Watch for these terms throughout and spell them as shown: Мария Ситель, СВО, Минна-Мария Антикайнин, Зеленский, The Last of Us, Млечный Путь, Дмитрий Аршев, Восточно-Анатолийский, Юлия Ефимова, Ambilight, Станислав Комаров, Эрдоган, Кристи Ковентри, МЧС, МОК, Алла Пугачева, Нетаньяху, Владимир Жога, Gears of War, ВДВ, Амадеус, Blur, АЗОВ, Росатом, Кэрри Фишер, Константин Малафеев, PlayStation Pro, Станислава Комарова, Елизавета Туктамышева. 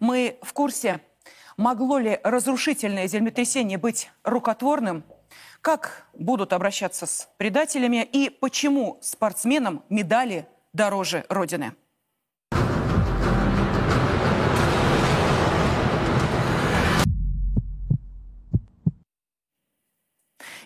Мы в курсе, могло ли разрушительное землетрясение быть рукотворным, как будут обращаться с предателями и почему спортсменам медали дороже Родины.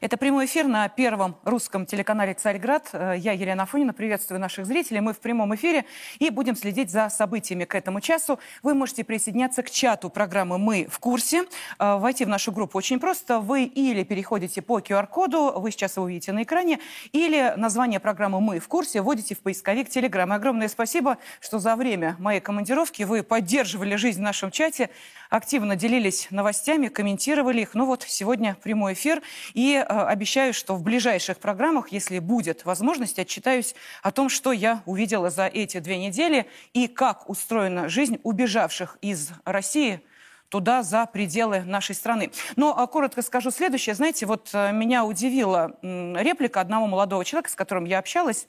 Это прямой эфир на первом русском телеканале «Царьград». Я, Елена Афонина, приветствую наших зрителей. Мы в прямом эфире и будем следить за событиями к этому часу. Вы можете присоединяться к чату программы «Мы в курсе». Войти в нашу группу очень просто. Вы или переходите по QR-коду, вы сейчас его увидите на экране, или название программы «Мы в курсе» вводите в поисковик Telegram. Огромное спасибо, что за время моей командировки вы поддерживали жизнь в нашем чате, активно делились новостями, комментировали их. Ну вот, сегодня прямой эфир. И обещаю, что в ближайших программах, если будет возможность, отчитаюсь о том, что я увидела за эти 2 недели и как устроена жизнь убежавших из России туда, за пределы нашей страны. Но коротко скажу следующее. Знаете, вот меня удивила реплика одного молодого человека, с которым я общалась.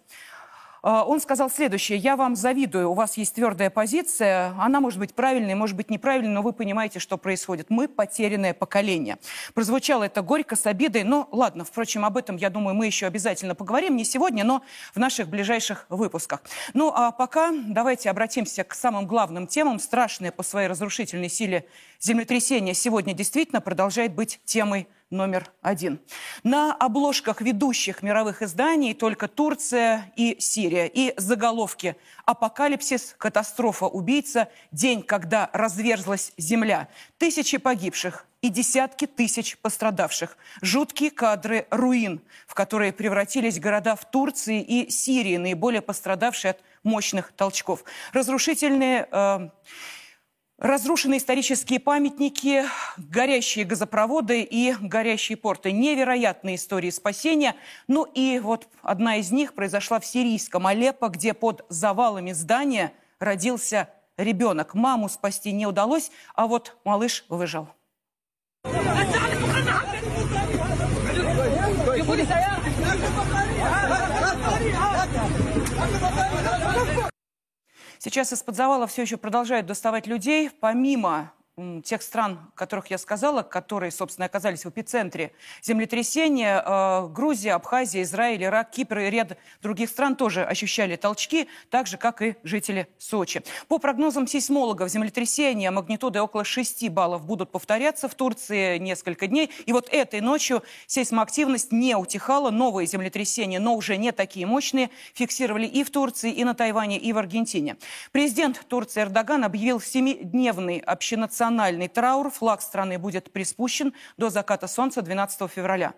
Он сказал следующее: я вам завидую, у вас есть твердая позиция, она может быть правильной, может быть неправильной, но вы понимаете, что происходит. Мы потерянное поколение. Прозвучало это горько, с обидой, но ладно, впрочем, об этом, я думаю, мы еще обязательно поговорим, не сегодня, но в наших ближайших выпусках. Ну а пока давайте обратимся к самым главным темам. Страшное по своей разрушительной силе землетрясение сегодня действительно продолжает быть темой номер 1. На обложках ведущих мировых изданий только Турция и Сирия. И заголовки: «Апокалипсис», «Катастрофа», «Убийца», «День, когда разверзлась земля», «Тысячи погибших» и «Десятки тысяч пострадавших». Жуткие кадры руин, в которые превратились города в Турции и Сирии, наиболее пострадавшие от мощных толчков. Разрушенные исторические памятники, горящие газопроводы и горящие порты. Невероятные истории спасения. Ну и вот одна из них произошла в сирийском Алеппо, где под завалами здания родился ребенок. Маму спасти не удалось, а вот малыш выжил. Сейчас из-под завала все еще продолжают доставать людей. Помимо тех стран, которых я сказала, которые, собственно, оказались в эпицентре землетрясения, Грузия, Абхазия, Израиль, Ирак, Кипр и ряд других стран тоже ощущали толчки, так же, как и жители Сочи. По прогнозам сейсмологов, землетрясения магнитудой около 6 баллов будут повторяться в Турции несколько дней. И вот этой ночью сейсмоактивность не утихала. Новые землетрясения, но уже не такие мощные, фиксировали и в Турции, и на Тайване, и в Аргентине. Президент Турции Эрдоган объявил 7-дневный общенациональный траур. Флаг страны будет приспущен до заката солнца 12 февраля.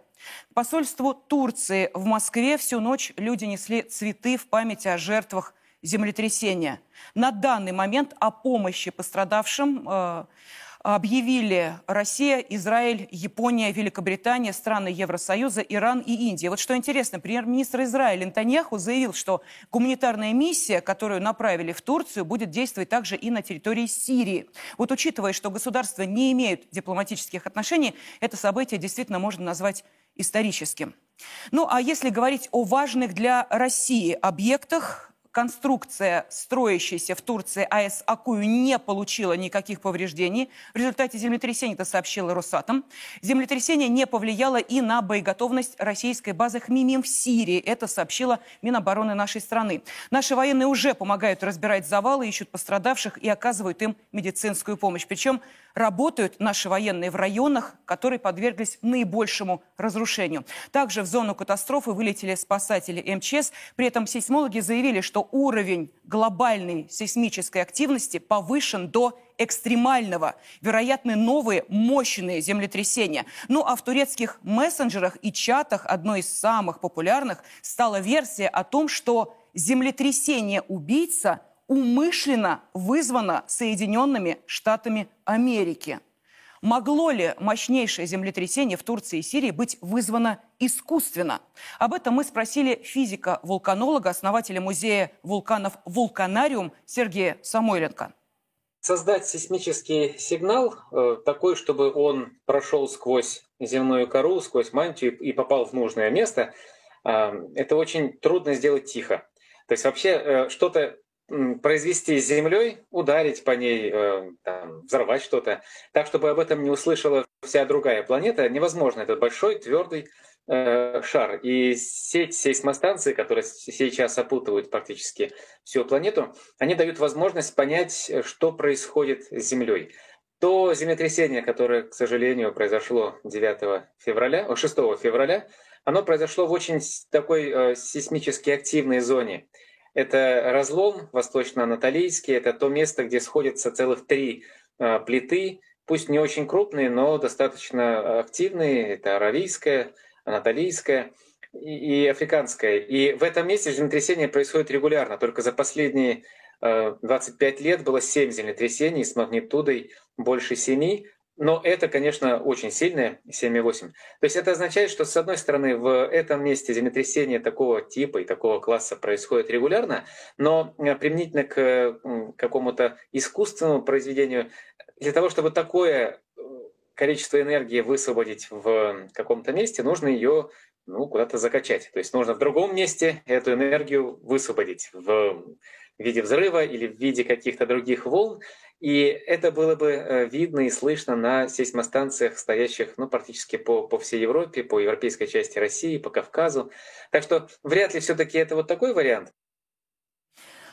К посольству Турции в Москве всю ночь люди несли цветы в память о жертвах землетрясения. На данный момент о помощи пострадавшим объявили Россия, Израиль, Япония, Великобритания, страны Евросоюза, Иран и Индия. Вот что интересно, премьер-министр Израиля Нетаньяху заявил, что гуманитарная миссия, которую направили в Турцию, будет действовать также и на территории Сирии. Вот учитывая, что государства не имеют дипломатических отношений, это событие действительно можно назвать историческим. Ну а если говорить о важных для России объектах, конструкция, строящаяся в Турции АЭС «Акую», не получила никаких повреждений. В результате землетрясения, это сообщила Росатом. Землетрясение не повлияло и на боеготовность российской базы «Хмимим» в Сирии. Это сообщила Минобороны нашей страны. Наши военные уже помогают разбирать завалы, ищут пострадавших и оказывают им медицинскую помощь. Причем работают наши военные в районах, которые подверглись наибольшему разрушению. Также в зону катастрофы вылетели спасатели МЧС. При этом сейсмологи заявили, что уровень глобальной сейсмической активности повышен до экстремального. Вероятны новые мощные землетрясения. Ну а в турецких мессенджерах и чатах одной из самых популярных стала версия о том, что землетрясение-убийца умышленно вызвано Соединенными Штатами Америки. Могло ли мощнейшее землетрясение в Турции и Сирии быть вызвано искусственно? Об этом мы спросили физика-вулканолога, основателя музея вулканов «Вулканариум» Сергея Самойленко. Создать сейсмический сигнал такой, чтобы он прошел сквозь земную кору, сквозь мантию и попал в нужное место, это очень трудно сделать тихо. То есть вообще что-то произвести с землей, ударить по ней, там, взорвать что-то. Так, чтобы об этом не услышала вся другая планета, невозможно. Это большой, твердый шар. И сеть сейсмостанций, которые сейчас опутывают практически всю планету, они дают возможность понять, что происходит с землей. То землетрясение, которое, к сожалению, произошло 6 февраля, оно произошло в очень такой сейсмически активной зоне. Это разлом Восточно-Анатолийский, это то место, где сходятся целых 3 плиты, пусть не очень крупные, но достаточно активные. Это Аравийская, Анатолийская и Африканская. И в этом месте землетрясения происходят регулярно. Только за последние 25 лет было 7 землетрясений с магнитудой больше 7. Но это, конечно, очень сильное, 7,8. То есть это означает, что, с одной стороны, в этом месте землетрясения такого типа и такого класса происходит регулярно, но применительно к какому-то искусственному произведению, для того, чтобы такое количество энергии высвободить в каком-то месте, нужно ее куда-то закачать. То есть нужно в другом месте эту энергию высвободить в виде взрыва или в виде каких-то других волн. И это было бы видно и слышно на сейсмостанциях, стоящих практически по всей Европе, по европейской части России, по Кавказу. Так что вряд ли все-таки это вот такой вариант.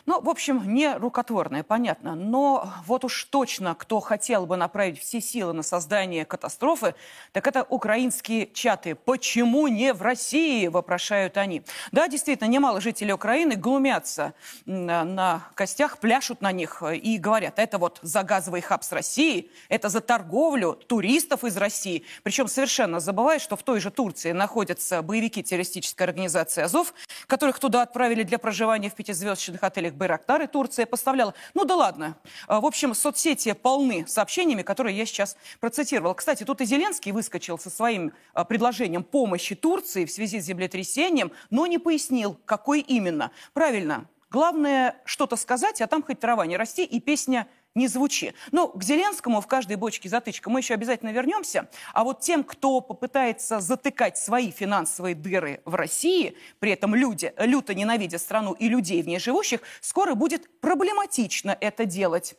В общем, не рукотворное, понятно. Но вот уж точно, кто хотел бы направить все силы на создание катастрофы, так это украинские чаты. Почему не в России, вопрошают они. Да, действительно, немало жителей Украины глумятся на костях, пляшут на них и говорят, это вот за газовый хаб с Россией, это за торговлю туристов из России. Причем совершенно забывая, что в той же Турции находятся боевики террористической организации АЗОВ, которых туда отправили для проживания в 5-звездочных отелях Байрактары, Турция поставляла. Да ладно. В общем, соцсети полны сообщениями, которые я сейчас процитировала. Кстати, тут и Зеленский выскочил со своим предложением помощи Турции в связи с землетрясением, но не пояснил, какой именно. Правильно. Главное что-то сказать, а там хоть трава не расти и песня не звучи. К Зеленскому в каждой бочке затычка мы еще обязательно вернемся. А вот тем, кто попытается затыкать свои финансовые дыры в России, при этом люди, люто ненавидя страну и людей в ней живущих, скоро будет проблематично это делать.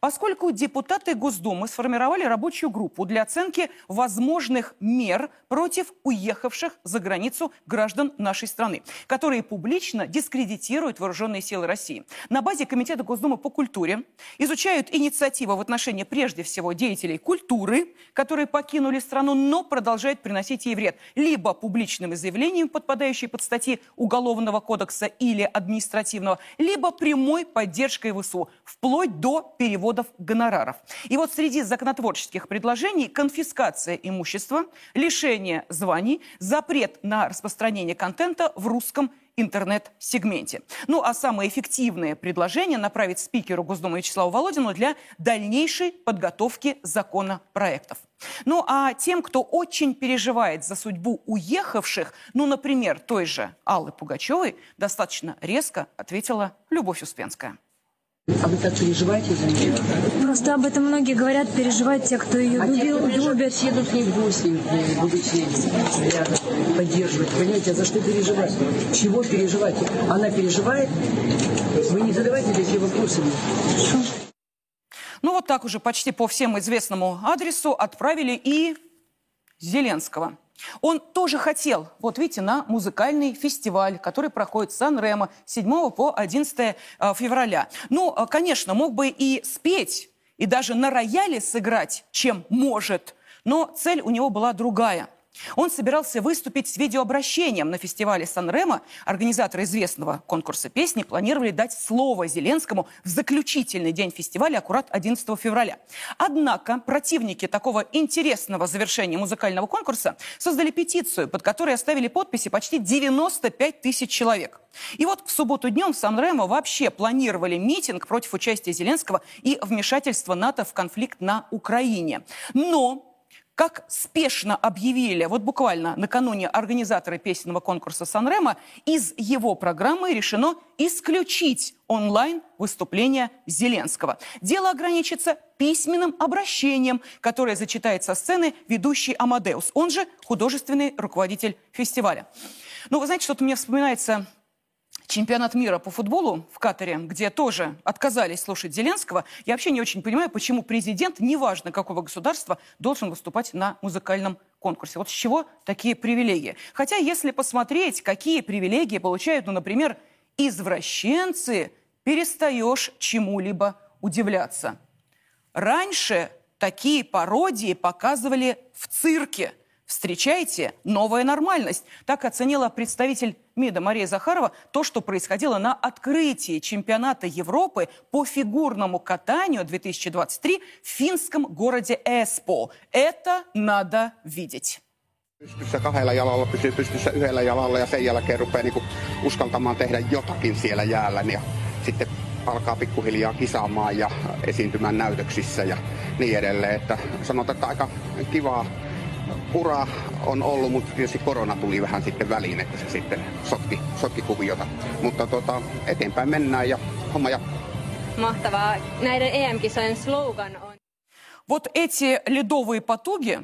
Поскольку депутаты Госдумы сформировали рабочую группу для оценки возможных мер против уехавших за границу граждан нашей страны, которые публично дискредитируют вооруженные силы России. На базе Комитета Госдумы по культуре изучают инициативы в отношении прежде всего деятелей культуры, которые покинули страну, но продолжают приносить ей вред. Либо публичными заявлениями, подпадающими под статьи Уголовного кодекса или административного, либо прямой поддержкой ВСУ, вплоть до перевода гонораров. И вот среди законотворческих предложений конфискация имущества, лишение званий, запрет на распространение контента в русском интернет-сегменте. А самое эффективное предложение направить спикеру Госдумы Вячеславу Володину для дальнейшей подготовки законопроектов. А тем, кто очень переживает за судьбу уехавших, например, той же Аллы Пугачевой, достаточно резко ответила Любовь Успенская. А вы так переживаете за нее? Просто об этом многие говорят, переживают те, кто ее любил, любят. Едут не в гости, будут с ней рядом, поддерживать. Понимаете, а за что переживать? Чего переживать? Она переживает. Вы не задавайте такие вопросы. Так уже почти по всем известному адресу отправили и Зеленского. Он тоже хотел, видите, на музыкальный фестиваль, который проходит в Сан-Ремо с 7 по 11 февраля. Конечно, мог бы и спеть, и даже на рояле сыграть, чем может, но цель у него была другая. Он собирался выступить с видеообращением на фестивале Сан-Ремо. Организаторы известного конкурса песни планировали дать слово Зеленскому в заключительный день фестиваля, аккурат 11 февраля. Однако противники такого интересного завершения музыкального конкурса создали петицию, под которой оставили подписи почти 95 тысяч человек. И в субботу днем в Сан-Ремо вообще планировали митинг против участия Зеленского и вмешательства НАТО в конфликт на Украине. Но... Как спешно объявили, буквально накануне организаторы песенного конкурса Сан-Ремо, из его программы решено исключить онлайн-выступление Зеленского. Дело ограничится письменным обращением, которое зачитает со сцены ведущий Амадеус, он же художественный руководитель фестиваля. Вы знаете, что-то мне вспоминается Чемпионат мира по футболу в Катаре, где тоже отказались слушать Зеленского. Я вообще не очень понимаю, почему президент, неважно какого государства, должен выступать на музыкальном конкурсе. Вот с чего такие привилегии? Хотя, если посмотреть, какие привилегии получают, ну, например, извращенцы, перестаешь чему-либо удивляться. Раньше такие пародии показывали в цирке. Встречайте, новая нормальность. Так оценила представитель МИДа Мария Захарова то, что происходило на открытии чемпионата Европы по фигурному катанию 2023 в финском городе Эспо. Это надо видеть. Alkaa pikkuhiljaa kisaamaan ja esiintymään näytöksissä ja niin edelleen. Että sanotaan, että aika kivaa uraa on ollut, mutta tietysti korona tuli vähän sitten väliin, että se sitten sotki kuviota. Mutta eteenpäin mennään ja homma jatkuu. Mahtavaa. Näiden EM-kisojen slogan on... Вот эти ледовые потуги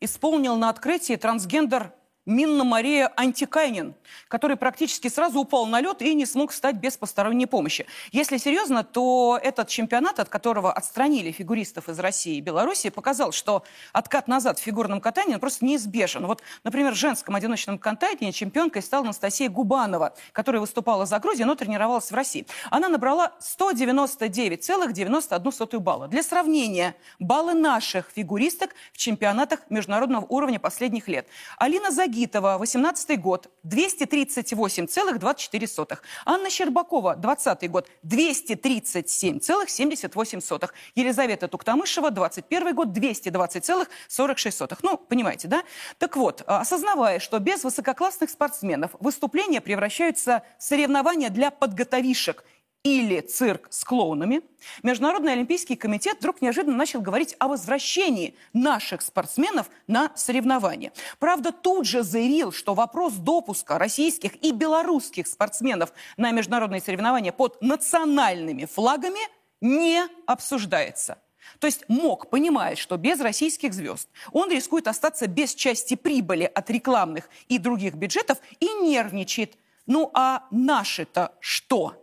исполнил на открытии трансгендер Минна-Мария Антикайнин, который практически сразу упал на лед и не смог встать без посторонней помощи. Если серьезно, то этот чемпионат, от которого отстранили фигуристов из России и Белоруссии, показал, что откат назад в фигурном катании просто неизбежен. Вот, например, в женском одиночном катании чемпионкой стала Анастасия Губанова, которая выступала за Грузию, но тренировалась в России. Она набрала 199,91 балла. Для сравнения, баллы наших фигуристок в чемпионатах международного уровня последних лет. Алина Загитова, 18-й год, 238,24. Анна Щербакова, 20-й год, 237,78. Елизавета Туктамышева, 21-й год, 220,46. Ну, понимаете, да? Так вот, осознавая, что без высококлассных спортсменов выступления превращаются в соревнования для подготовишек или цирк с клоунами, Международный олимпийский комитет вдруг неожиданно начал говорить о возвращении наших спортсменов на соревнования. Правда, тут же заявил, что вопрос допуска российских и белорусских спортсменов на международные соревнования под национальными флагами не обсуждается. То есть МОК понимает, что без российских звезд он рискует остаться без части прибыли от рекламных и других бюджетов и нервничает. Ну а наши-то что?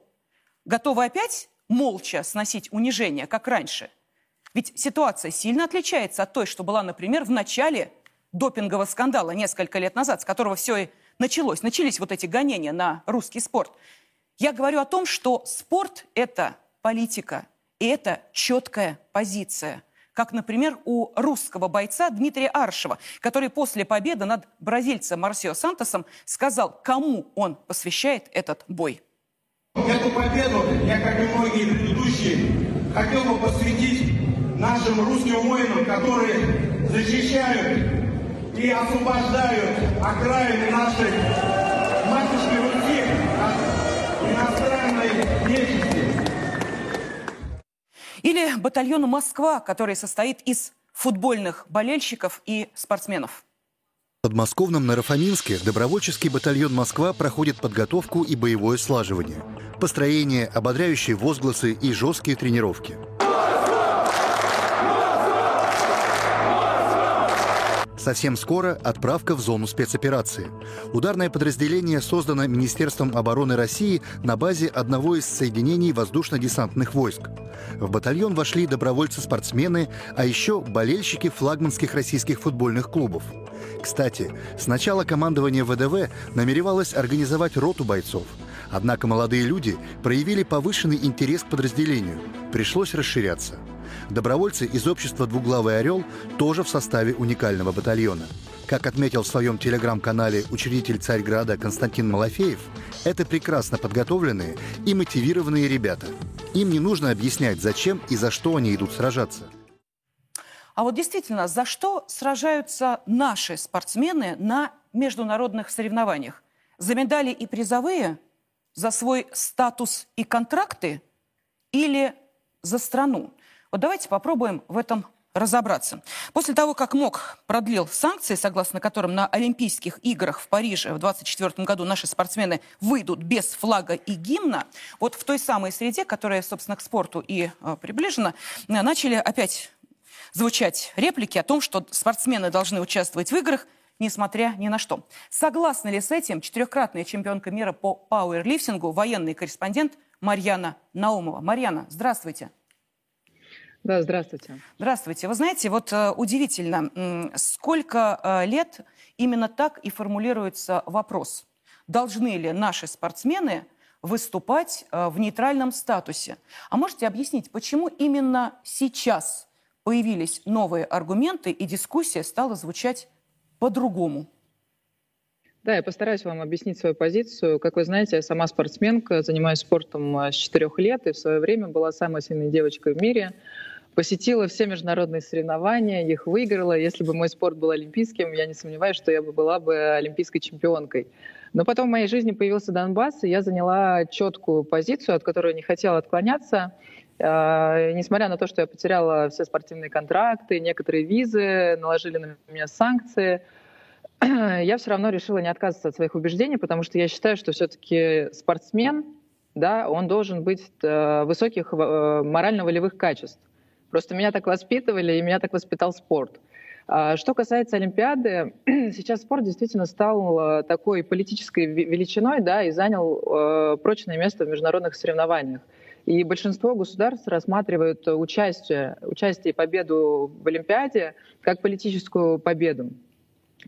Готовы опять молча сносить унижение, как раньше? Ведь ситуация сильно отличается от той, что была, например, в начале допингового скандала несколько лет назад, с которого все и началось. Начались вот эти гонения на русский спорт. Я говорю о том, что спорт – это политика, и это четкая позиция. Как, например, у русского бойца Дмитрия Аршева, который после победы над бразильцем Марсио Сантосом сказал, кому он посвящает этот бой. Эту победу я, как и многие предыдущие, хотел бы посвятить нашим русским воинам, которые защищают и освобождают окраины нашей матушки Руси от иностранной нечисти. Или батальону «Москва», который состоит из футбольных болельщиков и спортсменов. В подмосковном Нарафаминске добровольческий батальон «Москва» проходит подготовку и боевое слаживание. Построение, ободряющие возгласы и жесткие тренировки. Москва! Москва! Москва! Совсем скоро отправка в зону спецоперации. Ударное подразделение создано Министерством обороны России на базе одного из соединений воздушно-десантных войск. В батальон вошли добровольцы-спортсмены, а еще болельщики флагманских российских футбольных клубов. Кстати, сначала командование ВДВ намеревалось организовать роту бойцов. Однако молодые люди проявили повышенный интерес к подразделению. Пришлось расширяться. Добровольцы из общества «Двуглавый орел» тоже в составе уникального батальона. Как отметил в своем телеграм-канале учредитель «Царьграда» Константин Малафеев, это прекрасно подготовленные и мотивированные ребята. Им не нужно объяснять, зачем и за что они идут сражаться. А вот действительно, за что сражаются наши спортсмены на международных соревнованиях? За медали и призовые? За свой статус и контракты? Или за страну? Вот давайте попробуем в этом разобраться. После того, как МОК продлил санкции, согласно которым на Олимпийских играх в Париже в 2024 году наши спортсмены выйдут без флага и гимна, вот в той самой среде, которая, собственно, к спорту и приближена, начали опять звучать реплики о том, что спортсмены должны участвовать в играх несмотря ни на что. Согласна ли с этим четырехкратная чемпионка мира по пауэрлифтингу, военный корреспондент Марьяна Наумова? Марьяна, здравствуйте. Да, здравствуйте. Здравствуйте. Вы знаете, вот удивительно, сколько лет именно так и формулируется вопрос. Должны ли наши спортсмены выступать в нейтральном статусе? А можете объяснить, почему именно сейчас появились новые аргументы и дискуссия стала звучать по-другому? Да, я постараюсь вам объяснить свою позицию. Как вы знаете, я сама спортсменка, занимаюсь спортом с 4 лет и в свое время была самой сильной девочкой в мире. Посетила все международные соревнования, их выиграла. Если бы мой спорт был олимпийским, я не сомневаюсь, что я была бы олимпийской чемпионкой. Но потом в моей жизни появился Донбасс, и я заняла четкую позицию, от которой не хотела отклоняться. Несмотря на то, что я потеряла все спортивные контракты, некоторые визы, наложили на меня санкции, я все равно решила не отказываться от своих убеждений, потому что я считаю, что все-таки спортсмен, да, он должен быть высоких морально-волевых качеств. Просто меня так воспитывали, и меня так воспитал спорт. Что касается Олимпиады, сейчас спорт действительно стал такой политической величиной, да, и занял прочное место в международных соревнованиях. И большинство государств рассматривают участие и победу в Олимпиаде как политическую победу.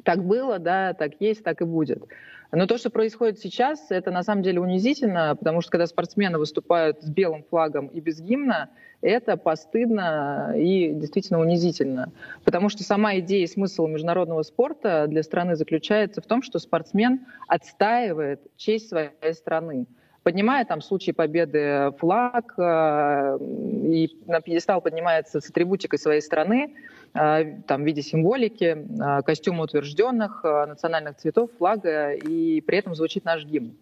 Так было, да, так есть, так и будет. Но то, что происходит сейчас, это на самом деле унизительно, потому что когда спортсмены выступают с белым флагом и без гимна, это постыдно и действительно унизительно. Потому что сама идея и смысл международного спорта для страны заключается в том, что спортсмен отстаивает честь своей страны. Поднимая там в случае победы флаг, и на пьедестал поднимается с атрибутикой своей страны, там, в виде символики, костюма утвержденных, национальных цветов, флага, и при этом звучит наш гимн.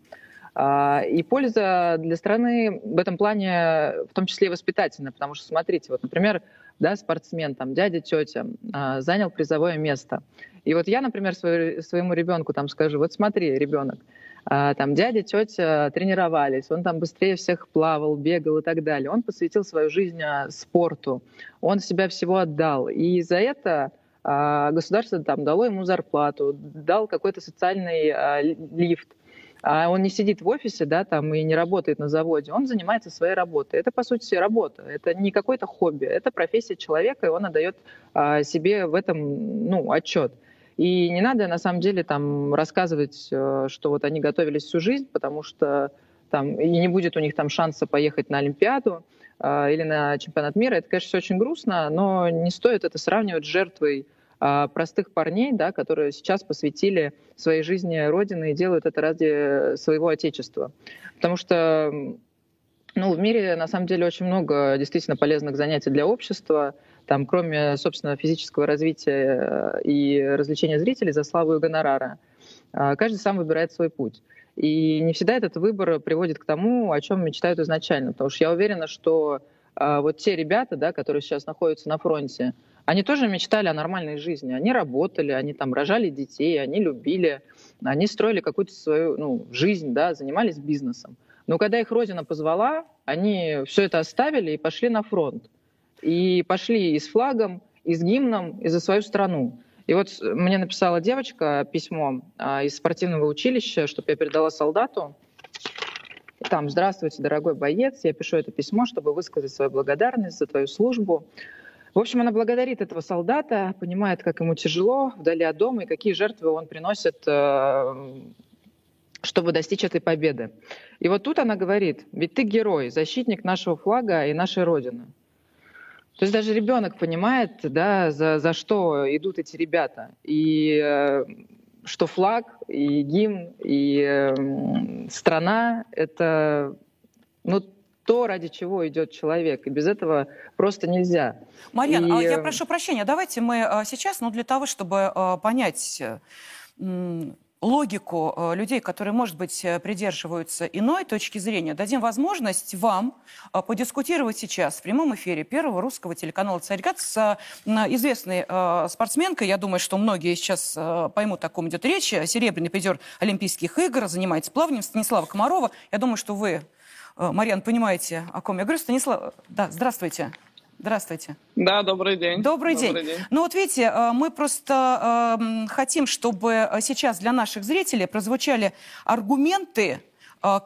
И польза для страны в этом плане, в том числе и воспитательная, потому что, смотрите, вот, например, да, спортсмен, там, дядя, тетя, занял призовое место. И вот я, например, своему ребенку там скажу: вот смотри, ребенок, там дядя, тетя тренировались, он там быстрее всех плавал, бегал и так далее. Он посвятил свою жизнь спорту, он себя всего отдал. И за это государство там дало ему зарплату, дал какой-то социальный лифт. Он не сидит в офисе, да, там, и не работает на заводе, он занимается своей работой. Это, по сути, работа, это не какое-то хобби, это профессия человека, и он отдает себе в этом, ну, отчет. И не надо, на самом деле, там, рассказывать, что вот они готовились всю жизнь, потому что там, и не будет у них там шанса поехать на Олимпиаду или на чемпионат мира. Это, конечно, все очень грустно, но не стоит это сравнивать с жертвой простых парней, да, которые сейчас посвятили своей жизни Родине и делают это ради своего отечества. Потому что, ну, в мире, на самом деле, очень много действительно полезных занятий для общества. Там, кроме, собственно, физического развития и развлечения зрителей за славу и гонорара, каждый сам выбирает свой путь. И не всегда этот выбор приводит к тому, о чем мечтают изначально. Потому что я уверена, что вот те ребята, да, которые сейчас находятся на фронте, они тоже мечтали о нормальной жизни. Они работали, они там рожали детей, они любили, они строили какую-то свою, ну, жизнь, да, занимались бизнесом. Но когда их родина позвала, они все это оставили и пошли на фронт. И пошли и с флагом, и с гимном, и за свою страну. И вот мне написала девочка письмо из спортивного училища, чтобы я передала солдату. Там: «Здравствуйте, дорогой боец, я пишу это письмо, чтобы высказать свою благодарность за твою службу». В общем, она благодарит этого солдата, понимает, как ему тяжело вдали от дома и какие жертвы он приносит, чтобы достичь этой победы. И вот тут она говорит: «Ведь ты герой, защитник нашего флага и нашей Родины». То есть даже ребенок понимает, да, за что идут эти ребята. И что флаг, и гимн, и страна — это, ну, то, ради чего идет человек. И без этого просто нельзя. Марьяна, я прошу прощения, давайте мы сейчас, ну, для того, чтобы понять логику людей, которые, может быть, придерживаются иной точки зрения, дадим возможность вам подискутировать сейчас в прямом эфире первого русского телеканала «Царьград» с известной спортсменкой. Я думаю, что многие сейчас поймут, о ком идет речь. Серебряный призер Олимпийских игр, занимается плаванием, Станислава Комарова. Я думаю, что вы, Марьяна, понимаете, о ком я говорю. Станислав, да, здравствуйте. Здравствуйте. Да, добрый день. Добрый день. Ну вот видите, мы просто хотим, чтобы сейчас для наших зрителей прозвучали аргументы,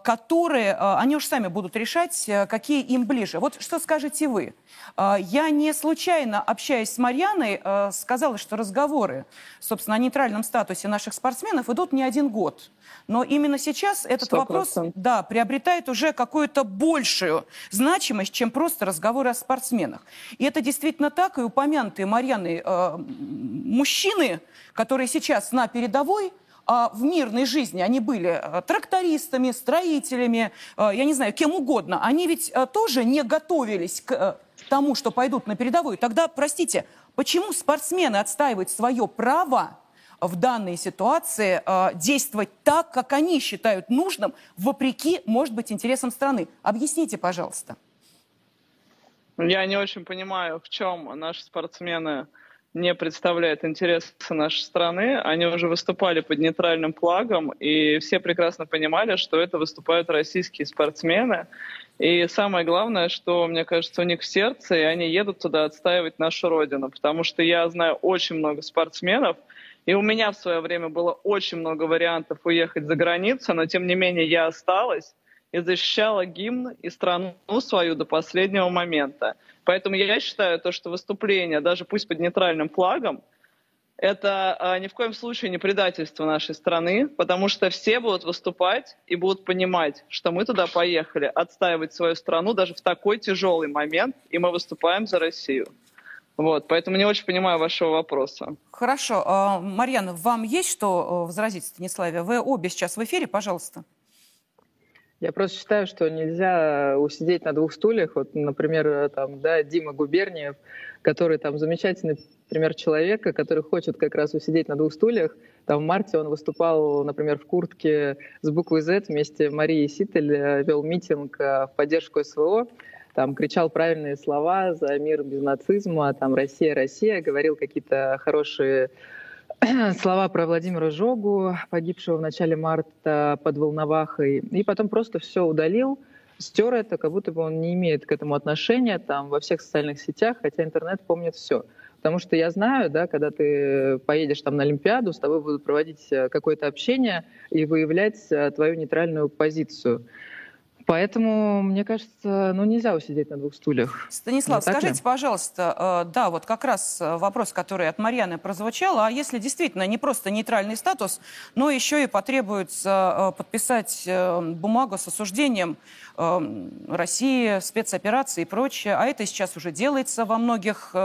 которые, они уж сами будут решать, какие им ближе. Вот что скажете вы? Я не случайно, общаясь с Марьяной, сказала, что разговоры, собственно, о нейтральном статусе наших спортсменов идут не один год. Но именно сейчас этот 100%. Вопрос, да, приобретает уже какую-то большую значимость, чем просто разговоры о спортсменах. И это действительно так, и упомянутые Марьяной мужчины, которые сейчас на передовой, а в мирной жизни они были трактористами, строителями, я не знаю, кем угодно. Они ведь тоже не готовились к тому, что пойдут на передовую. Тогда, простите, почему спортсмены отстаивают свое право в данной ситуации действовать так, как они считают нужным, вопреки, может быть, интересам страны? Объясните, пожалуйста. Я не очень понимаю, в чем наши спортсмены не представляет интересы нашей страны. Они уже выступали под нейтральным флагом, и все прекрасно понимали, что это выступают российские спортсмены. И самое главное, что, мне кажется, у них в сердце, и они едут туда отстаивать нашу родину. Потому что я знаю очень много спортсменов, и у меня в свое время было очень много вариантов уехать за границу, но, тем не менее, я осталась и защищала гимн и страну свою до последнего момента. Поэтому я считаю, то, что выступление, даже пусть под нейтральным флагом, это ни в коем случае не предательство нашей страны, потому что все будут выступать и будут понимать, что мы туда поехали отстаивать свою страну даже в такой тяжелый момент, и мы выступаем за Россию. Вот, поэтому не очень понимаю вашего вопроса. Хорошо. Марьяна, вам есть что возразить, Станиславе? Вы обе сейчас в эфире, пожалуйста. Я просто считаю, что нельзя усидеть на двух стульях. Вот, например, там, да, Дима Губерниев, который там замечательный пример человека, который хочет как раз усидеть на двух стульях. Там в марте он выступал, например, в куртке с буквой Z вместе с Марией Ситель, вел митинг в поддержку СВО. Там кричал правильные слова за мир без нацизма, там «Россия, Россия», говорил какие-то хорошие слова про Владимира Жогу, погибшего в начале марта под Волновахой, и потом просто все удалил, стер это, как будто бы он не имеет к этому отношения, там, во всех социальных сетях, хотя интернет помнит все. Потому что я знаю, да, когда ты поедешь там на Олимпиаду, с тобой будут проводить какое-то общение и выявлять твою нейтральную позицию. Поэтому, мне кажется, ну, нельзя усидеть на двух стульях. Станислав, скажите, пожалуйста, да, вот как раз вопрос, который от Марьяны прозвучал, а если действительно не просто нейтральный статус, но еще и потребуется подписать бумагу с осуждением России, спецоперации и прочее, а это сейчас уже делается во многих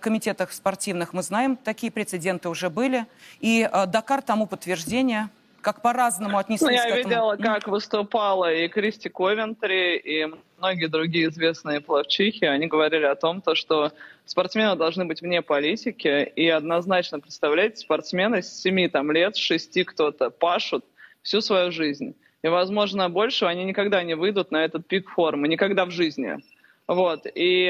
комитетах спортивных, мы знаем, такие прецеденты уже были, и Дакар тому подтверждение. Как по-разному отнеслись к этому? Я видела, как выступала и Кристи Ковентри, и многие другие известные пловчихи. Они говорили о том, что спортсмены должны быть вне политики. И однозначно, представляете, спортсмены с 7 там, лет, с 6 кто-то пашут всю свою жизнь. И, возможно, больше они никогда не выйдут на этот пик формы. Никогда в жизни. Вот. И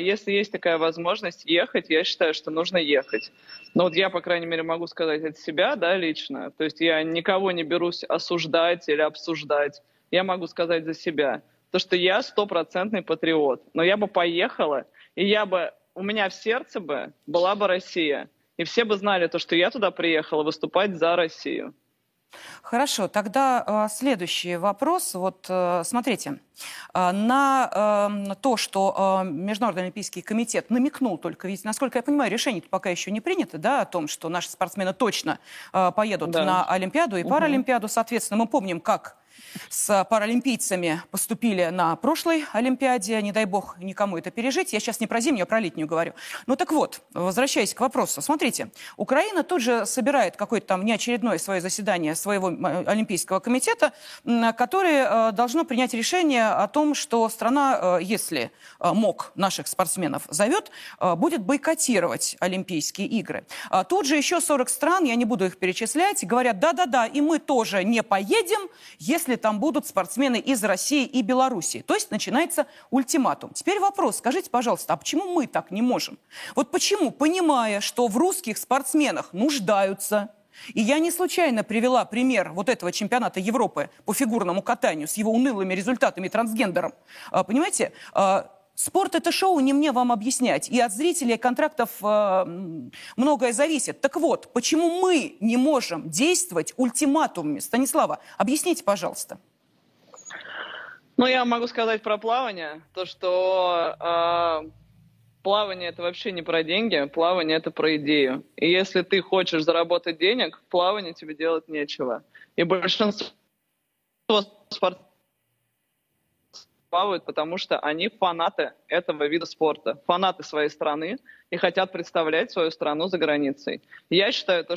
если есть такая возможность ехать, я считаю, что нужно ехать. Но вот я, по крайней мере, могу сказать от себя, да, лично. То есть я никого не берусь осуждать или обсуждать. Я могу сказать за себя. То, что я стопроцентный патриот. Но я бы поехала, и я бы, у меня в сердце бы была бы Россия. И все бы знали, то, что я туда приехала выступать за Россию. Хорошо, тогда следующий вопрос. Вот смотрите, на то, что Международный олимпийский комитет намекнул только, ведь, насколько я понимаю, решение-то пока еще не принято, да, о том, что наши спортсмены точно поедут на Олимпиаду и Паралимпиаду, соответственно, мы помним, как с паралимпийцами поступили на прошлой Олимпиаде. Не дай бог никому это пережить. Я сейчас не про зимнюю, а про летнюю говорю. Ну так вот, возвращаясь к вопросу. Смотрите, Украина тут же собирает какое-то там неочередное свое заседание своего Олимпийского комитета, которое должно принять решение о том, что страна, если МОК наших спортсменов зовет, будет бойкотировать Олимпийские игры. Тут же еще 40 стран, я не буду их перечислять, говорят, да-да-да, и мы тоже не поедем, если там будут спортсмены из России и Белоруссии. То есть начинается ультиматум. Теперь вопрос. Скажите, пожалуйста, а почему мы так не можем? Вот почему, понимая, что в русских спортсменах нуждаются, и я не случайно привела пример вот этого чемпионата Европы по фигурному катанию с его унылыми результатами трансгендером, понимаете, Спорт – это шоу, не мне вам объяснять. И от зрителей контрактов многое зависит. Так вот, почему мы не можем действовать ультиматумами? Станислава, объясните, пожалуйста. Ну, я могу сказать про плавание. То, что плавание – это вообще не про деньги, плавание – это про идею. И если ты хочешь заработать денег, в плавании тебе делать нечего. И большинство спортсменов плавают, потому что они фанаты этого вида спорта, фанаты своей страны и хотят представлять свою страну за границей. Я считаю, это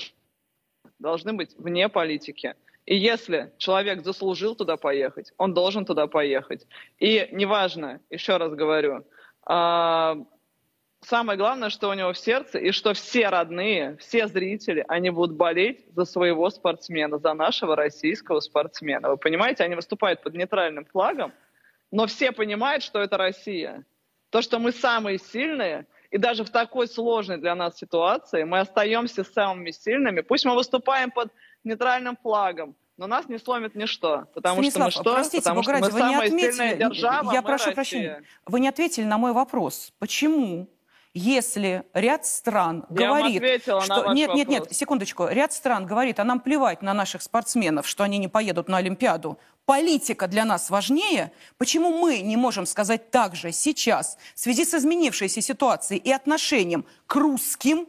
должны быть вне политики. И если человек заслужил туда поехать, он должен туда поехать. И неважно, еще раз говорю, самое главное, что у него в сердце, и что все родные, все зрители, они будут болеть за своего спортсмена, за нашего российского спортсмена. Вы понимаете, они выступают под нейтральным флагом, но все понимают, что это Россия. То, что мы самые сильные, и даже в такой сложной для нас ситуации мы остаемся самыми сильными. Пусть мы выступаем под нейтральным флагом, но нас не сломит ничто. Потому Станислав, что мы что? Простите, потому что мы самая сильная держава, я прошу прощения, вы не ответили на мой вопрос. Почему? Если ряд стран говорит, что... Нет, секундочку. Ряд стран говорит, а нам плевать на наших спортсменов, что они не поедут на Олимпиаду. Политика для нас важнее. Почему мы не можем сказать так же сейчас, в связи с изменившейся ситуацией и отношением к русским,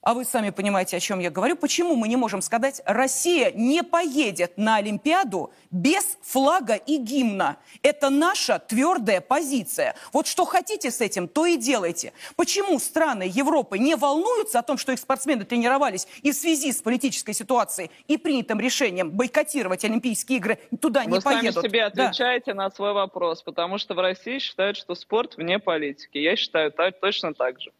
а вы сами понимаете, о чем я говорю, почему мы не можем сказать, Россия не поедет на Олимпиаду без флага и гимна. Это наша твердая позиция. Вот что хотите с этим, то и делайте. Почему страны Европы не волнуются о том, что их спортсмены тренировались и в связи с политической ситуацией и принятым решением бойкотировать Олимпийские игры туда не поедут? Вы сами себе отвечаете на свой вопрос, потому что в России считают, что спорт вне политики. Я считаю точно так же.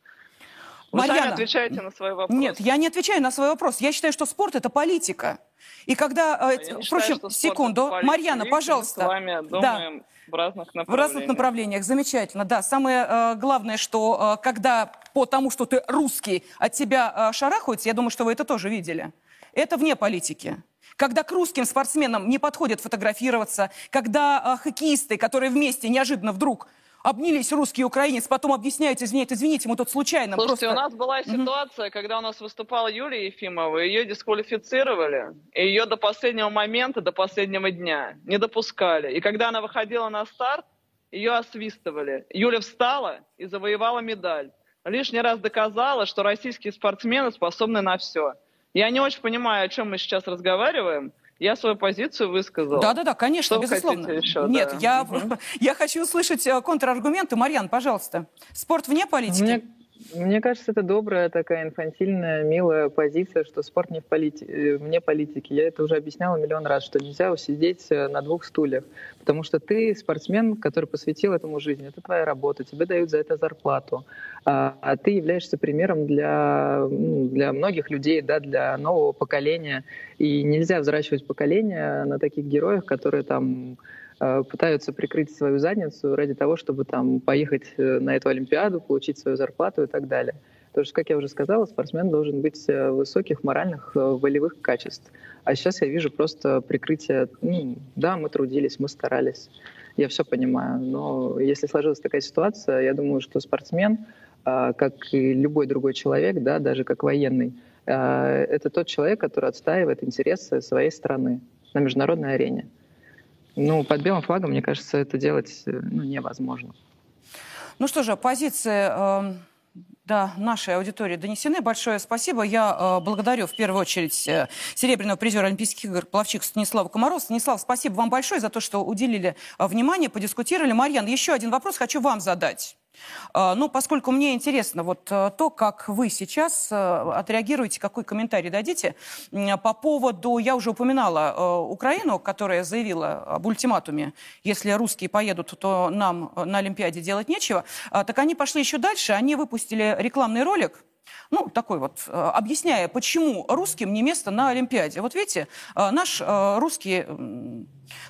Вы сами отвечаете на свой вопрос. Нет, я не отвечаю на свой вопрос. Я считаю, что спорт – это политика. И когда... Впрочем, секунду. Марьяна, пожалуйста. Мы с вами думаем в разных направлениях. В разных направлениях. Замечательно, да. Самое главное, что когда по тому, что ты русский, от тебя шарахаются, я думаю, что вы это тоже видели, это вне политики. Когда к русским спортсменам не подходят фотографироваться, когда хоккеисты, которые вместе неожиданно вдруг... Обнялись русский и украинец, потом объясняют, извините, мы тут случайно. Слушайте, просто... у нас была ситуация, когда у нас выступала Юлия Ефимова, ее дисквалифицировали, и ее до последнего момента, до последнего дня не допускали. И когда она выходила на старт, ее освистывали. Юля встала и завоевала медаль. Лишний раз доказала, что российские спортсмены способны на все. Я не очень понимаю, о чем мы сейчас разговариваем. Я свою позицию высказала. Да, конечно, что безусловно. Еще, нет, да. Я хочу услышать контраргументы. Марьян, пожалуйста. Спорт вне политики? Мне кажется, это добрая такая инфантильная, милая позиция, что спорт не в вне политики. Я это уже объясняла миллион раз, что нельзя усидеть на двух стульях, потому что ты спортсмен, который посвятил этому жизнь, это твоя работа, тебе дают за это зарплату, а ты являешься примером для многих людей, да, для нового поколения, и нельзя взращивать поколение на таких героях, которые там... пытаются прикрыть свою задницу ради того, чтобы там поехать на эту Олимпиаду, получить свою зарплату и так далее. Потому что, как я уже сказала, спортсмен должен быть высоких моральных волевых качеств. А сейчас я вижу просто прикрытие, да, мы трудились, мы старались, я все понимаю. Но если сложилась такая ситуация, я думаю, что спортсмен, как и любой другой человек, да, даже как военный, это тот человек, который отстаивает интересы своей страны на международной арене. Под белым флагом, мне кажется, это делать невозможно. Ну что же, позиции до нашей аудитории донесены. Большое спасибо. Я благодарю в первую очередь серебряного призера Олимпийских игр пловчика Станислава Комарова. Станислав, спасибо вам большое за то, что уделили внимание, подискутировали. Марьян, еще один вопрос хочу вам задать. Поскольку мне интересно то, как вы сейчас отреагируете, какой комментарий дадите по поводу, я уже упоминала Украину, которая заявила об ультиматуме, если русские поедут, то нам на Олимпиаде делать нечего, так они пошли еще дальше, они выпустили рекламный ролик, ну, такой вот, объясняя, почему русским не место на Олимпиаде. Вот видите, наш русский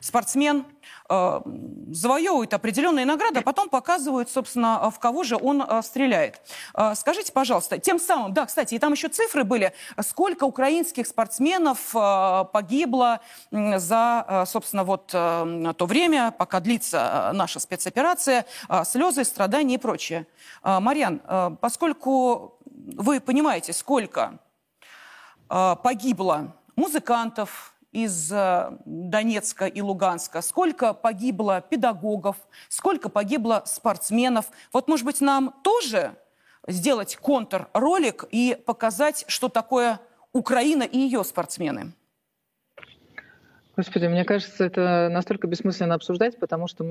спортсмен завоевывает определенные награды, а потом показывают, собственно, в кого же он стреляет. Скажите, пожалуйста, тем самым, да, кстати, и там еще цифры были, сколько украинских спортсменов погибло за, собственно, вот то время, пока длится наша спецоперация, слезы, страдания и прочее. Марьян, поскольку вы понимаете, сколько погибло музыкантов из Донецка и Луганска, сколько погибло педагогов, сколько погибло спортсменов. Вот, может быть, нам тоже сделать контрролик и показать, что такое Украина и ее спортсмены? Господи, мне кажется, это настолько бессмысленно обсуждать, потому что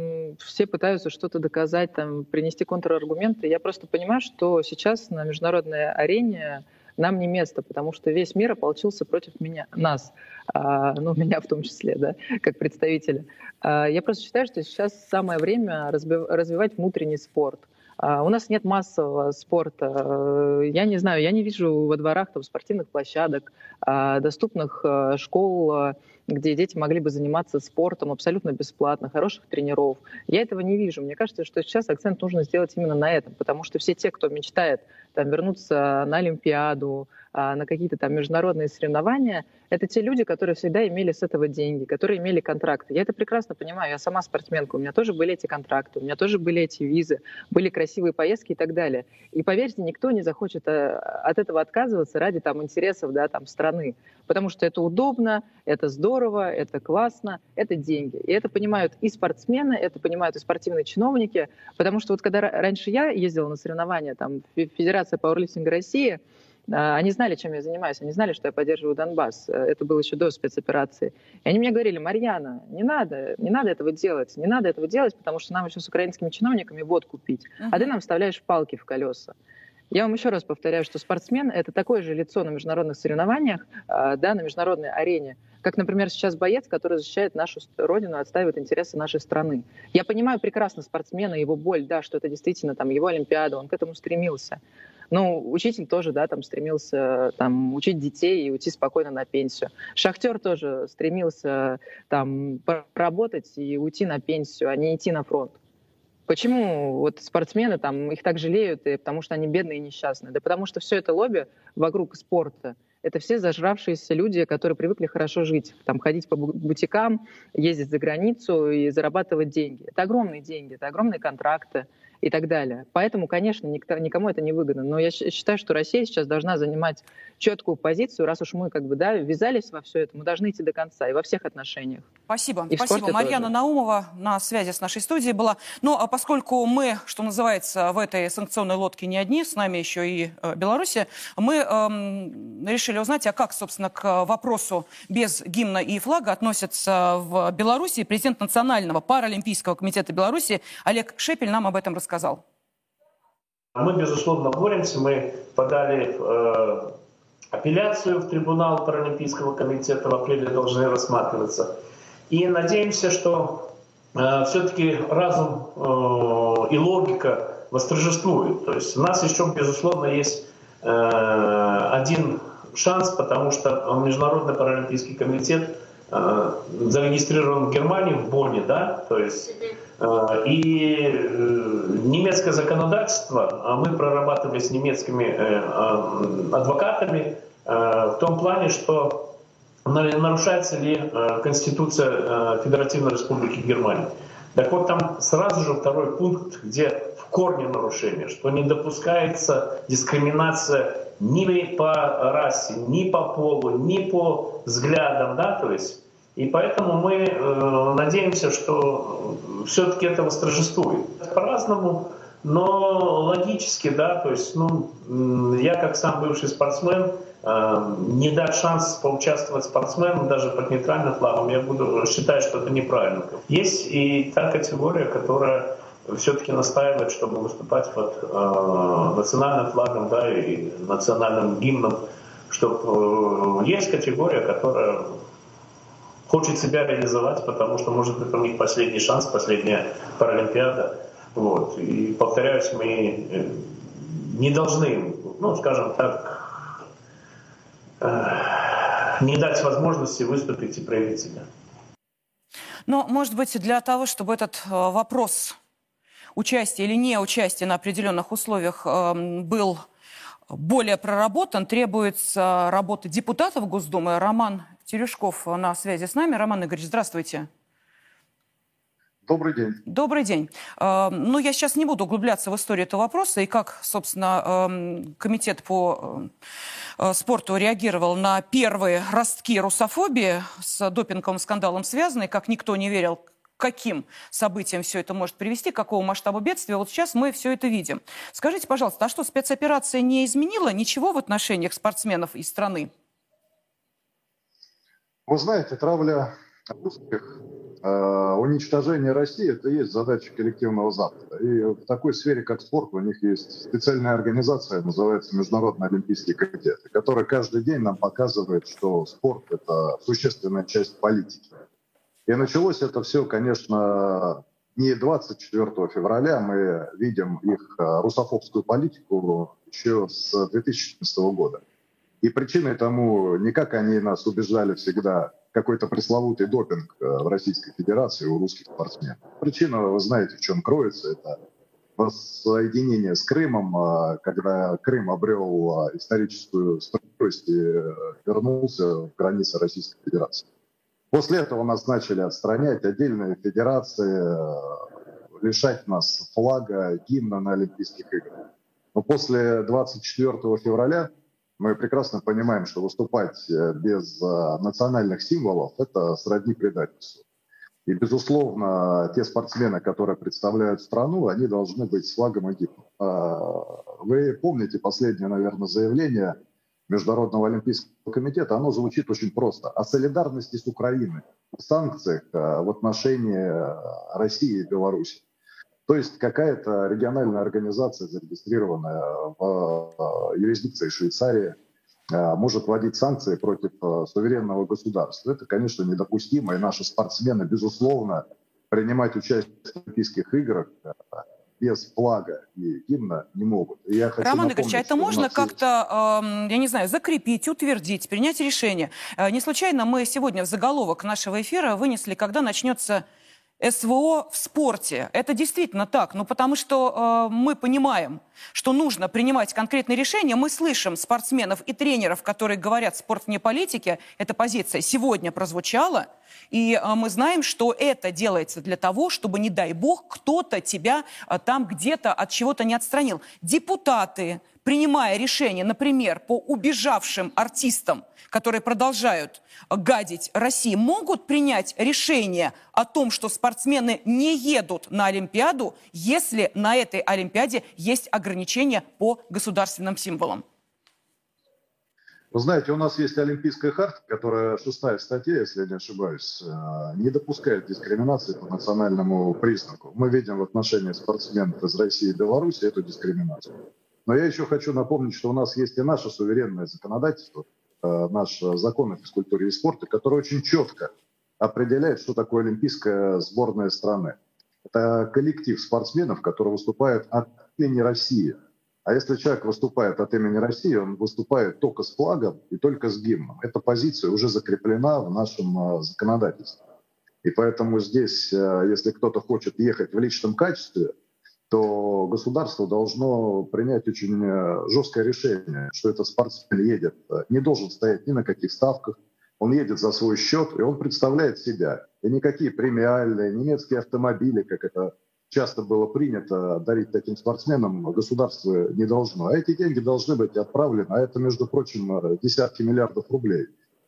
все пытаются что-то доказать, там, принести контраргументы. Я просто понимаю, что сейчас на международной арене нам не место, потому что весь мир ополчился против меня, нас, ну, меня в том числе, да, как представителя. Я просто считаю, что сейчас самое время развивать внутренний спорт. У нас нет массового спорта. Я не знаю, я не вижу во дворах там спортивных площадок, доступных школ, где дети могли бы заниматься спортом абсолютно бесплатно, хороших тренеров. Я этого не вижу. Мне кажется, что сейчас акцент нужно сделать именно на этом, потому что все те, кто мечтает там вернуться на Олимпиаду, на какие-то там международные соревнования, это те люди, которые всегда имели с этого деньги, которые имели контракты. Я это прекрасно понимаю, я сама спортсменка, у меня тоже были эти контракты, у меня тоже были эти визы, были красивые поездки и так далее. И поверьте, никто не захочет от этого отказываться ради там интересов, да, там, страны, потому что это удобно, это здорово, это классно, это деньги. И это понимают и спортсмены, это понимают и спортивные чиновники, потому что вот когда раньше я ездила на соревнования, там, Федерация пауэрлифтинга России, они знали, чем я занимаюсь, они знали, что я поддерживаю Донбасс. Это было еще до спецоперации. И они мне говорили: Марьяна, не надо этого делать, не надо этого делать, потому что нам еще с украинскими чиновниками водку пить, а ты нам вставляешь палки в колеса. Я вам еще раз повторяю, что спортсмен — это такое же лицо на международных соревнованиях, да, на международной арене, как, например, сейчас боец, который защищает нашу родину, отстаивает интересы нашей страны. Я понимаю прекрасно спортсмена, его боль, да, что это действительно там его Олимпиада, он к этому стремился. Ну, учитель тоже, да, там стремился там учить детей и уйти спокойно на пенсию. Шахтер тоже стремился там поработать и уйти на пенсию, а не идти на фронт. Почему вот спортсмены там их так жалеют, и потому что они бедные и несчастные? Да потому что все это лобби вокруг спорта. Это все зажравшиеся люди, которые привыкли хорошо жить, там, ходить по бутикам, ездить за границу и зарабатывать деньги. Это огромные деньги, это огромные контракты и так далее. Поэтому, конечно, никому это не выгодно. Но я считаю, что Россия сейчас должна занимать четкую позицию, раз уж мы как бы, да, ввязались во все это, мы должны идти до конца и во всех отношениях. Спасибо. Спасибо. Марьяна Наумова на связи с нашей студией была. Ну, а поскольку мы, что называется, в этой санкционной лодке не одни, с нами еще и Белоруссия, мы решили узнать, а как, собственно, к вопросу без гимна и флага относятся в Беларуси. Президент Национального паралимпийского комитета Беларуси Олег Шепель нам об этом рассказал. Мы, безусловно, боремся. Мы подали апелляцию в трибунал Паралимпийского комитета, в апреле должны рассматриваться. И надеемся, что все-таки разум и логика восторжествуют. То есть у нас еще, безусловно, есть один шанс, потому что Международный паралимпийский комитет зарегистрирован в Германии, в Бонне, да, то есть... И немецкое законодательство, мы прорабатывали с немецкими адвокатами в том плане, что нарушается ли Конституция Федеративной Республики Германии. Так вот, там сразу же второй пункт, где в корне нарушение, что не допускается дискриминация ни по расе, ни по полу, ни по взглядам, да, то есть... И поэтому мы надеемся, что все-таки это восторжествует. По-разному, но логически, да, то есть, ну, я как сам бывший спортсмен, не дать шанс поучаствовать спортсмену даже под нейтральным флагом, я буду считать, что это неправильно. Есть и та категория, которая все-таки настаивает, чтобы выступать под национальным флагом, да, и национальным гимном, чтобы есть категория, которая хочет себя реализовать, потому что, может быть, у них последний шанс, последняя Паралимпиада. Вот. И, повторяюсь, мы не должны ну, скажем так, не дать возможности выступить и проявить себя. Но, может быть, для того, чтобы этот вопрос участия или неучастия на определенных условиях был более проработан, требуется работа депутатов Госдумы. Роман Терешков на связи с нами. Роман Игоревич, здравствуйте. Добрый день. Добрый день. Ну, я сейчас не буду углубляться в историю этого вопроса и как, собственно, комитет по спорту реагировал на первые ростки русофобии с допинговым скандалом связанной, как никто не верил, каким событиям все это может привести, какого масштаба бедствия. Вот сейчас мы все это видим. Скажите, пожалуйста, а что, спецоперация не изменила ничего в отношениях спортсменов и страны? Вы знаете, травля русских, уничтожение России – это и есть задача коллективного Запада. И в такой сфере, как спорт, у них есть специальная организация, называется Международный олимпийский комитет, которая каждый день нам показывает, что спорт – это существенная часть политики. И началось это все, конечно, не 24 февраля. Мы видим их русофобскую политику еще с 2014 года. И причиной тому не как они нас убеждали всегда – какой-то пресловутый допинг в Российской Федерации у русских спортсменов. Причина, вы знаете, в чем кроется. Это воссоединение с Крымом, когда Крым обрел историческую справедливость и вернулся в границы Российской Федерации. После этого нас начали отстранять отдельные федерации, лишать нас флага, гимна на Олимпийских играх. Но после 24 февраля мы прекрасно понимаем, что выступать без национальных символов – это сродни предательству. И, безусловно, те спортсмены, которые представляют страну, они должны быть с флагом и гимном. Вы помните последнее, наверное, заявление Международного олимпийского комитета? Оно звучит очень просто. О солидарности с Украиной, о санкциях в отношении России и Беларуси. То есть какая-то региональная организация, зарегистрированная в юрисдикции Швейцарии, может вводить санкции против суверенного государства. Это, конечно, недопустимо. И наши спортсмены, безусловно, принимать участие в Олимпийских играх без флага и гимна не могут. Я хочу Роман Игоревич, а это можно как-то, я не знаю, закрепить, утвердить, принять решение? Не случайно мы сегодня в заголовок нашего эфира вынесли, когда начнется СВО в спорте. Это действительно так, но потому что мы понимаем, что нужно принимать конкретные решения. Мы слышим спортсменов и тренеров, которые говорят, спорт вне политики. Эта позиция сегодня прозвучала, и мы знаем, что это делается для того, чтобы, не дай бог, кто-то тебя там где-то от чего-то не отстранил. Депутаты, принимая решение, например, по убежавшим артистам, которые продолжают гадить России, могут принять решение о том, что спортсмены не едут на Олимпиаду, если на этой Олимпиаде есть ограничения по государственным символам? Вы знаете, у нас есть Олимпийская харта, которая 6-я статья, если я не ошибаюсь, не допускает дискриминации по национальному признаку. Мы видим в отношении спортсменов из России и Беларуси эту дискриминацию. Но я еще хочу напомнить, что у нас есть и наше суверенное законодательство, наш закон о физкультуре и спорте, который очень четко определяет, что такое олимпийская сборная страны. Это коллектив спортсменов, который выступает от имени России. А если человек выступает от имени России, он выступает только с флагом и только с гимном. Эта позиция уже закреплена в нашем законодательстве. И поэтому здесь, если кто-то хочет ехать в личном качестве, то государство должно принять очень жесткое решение, что этот спортсмен едет, не должен стоять ни на каких ставках, он едет за свой счет, и он представляет себя. И никакие премиальные немецкие автомобили, как это часто было принято, дарить таким спортсменам государство не должно. А эти деньги должны быть отправлены, а это, между прочим, десятки миллиардов рублей,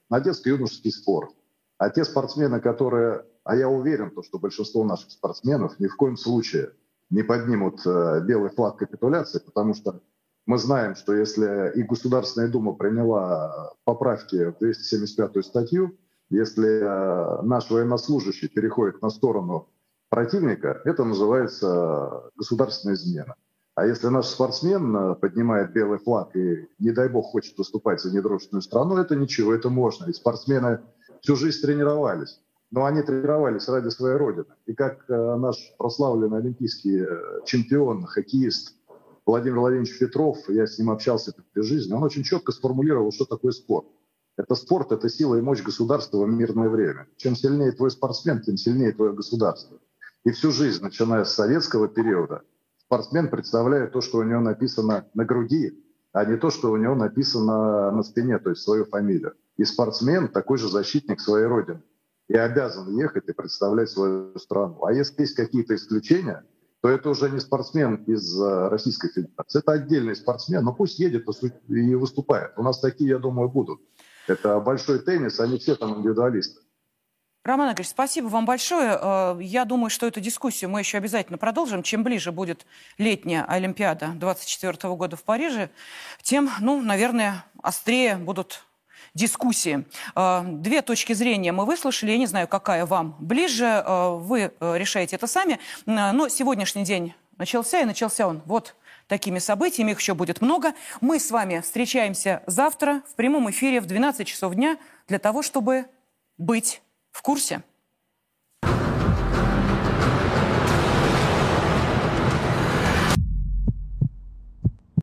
на детско-юношеский спорт. А те спортсмены, которые, а я уверен, что большинство наших спортсменов ни в коем случае не поднимут белый флаг капитуляции, потому что мы знаем, что если и Государственная Дума приняла поправки в 275-ю статью, если наш военнослужащий переходит на сторону противника, это называется государственная измена. А если наш спортсмен поднимает белый флаг и, не дай бог, хочет выступать за недружественную страну, это ничего, это можно. И спортсмены всю жизнь тренировались. Но они тренировались ради своей родины. И как наш прославленный олимпийский чемпион, хоккеист Владимир Владимирович Петров, я с ним общался при жизни, он очень четко сформулировал, что такое спорт. Это спорт, это сила и мощь государства в мирное время. Чем сильнее твой спортсмен, тем сильнее твое государство. И всю жизнь, начиная с советского периода, спортсмен представляет то, что у него написано на груди, а не то, что у него написано на спине, то есть свою фамилию. И спортсмен такой же защитник своей родины. И обязан ехать и представлять свою страну. А если есть какие-то исключения, то это уже не спортсмен из Российской Федерации. Это отдельный спортсмен, но пусть едет и выступает. У нас такие, я думаю, будут. Это большой теннис, они все там индивидуалисты. Роман Игоревич, спасибо вам большое. Я думаю, что эту дискуссию мы еще обязательно продолжим. Чем ближе будет летняя Олимпиада 2024 года в Париже, тем, наверное, острее будут дискуссии. Две точки зрения мы выслушали. Я не знаю, какая вам ближе. Вы решаете это сами. Но сегодняшний день начался, и начался он вот такими событиями. Их еще будет много. Мы с вами встречаемся завтра в прямом эфире в 12 часов дня для того, чтобы быть в курсе.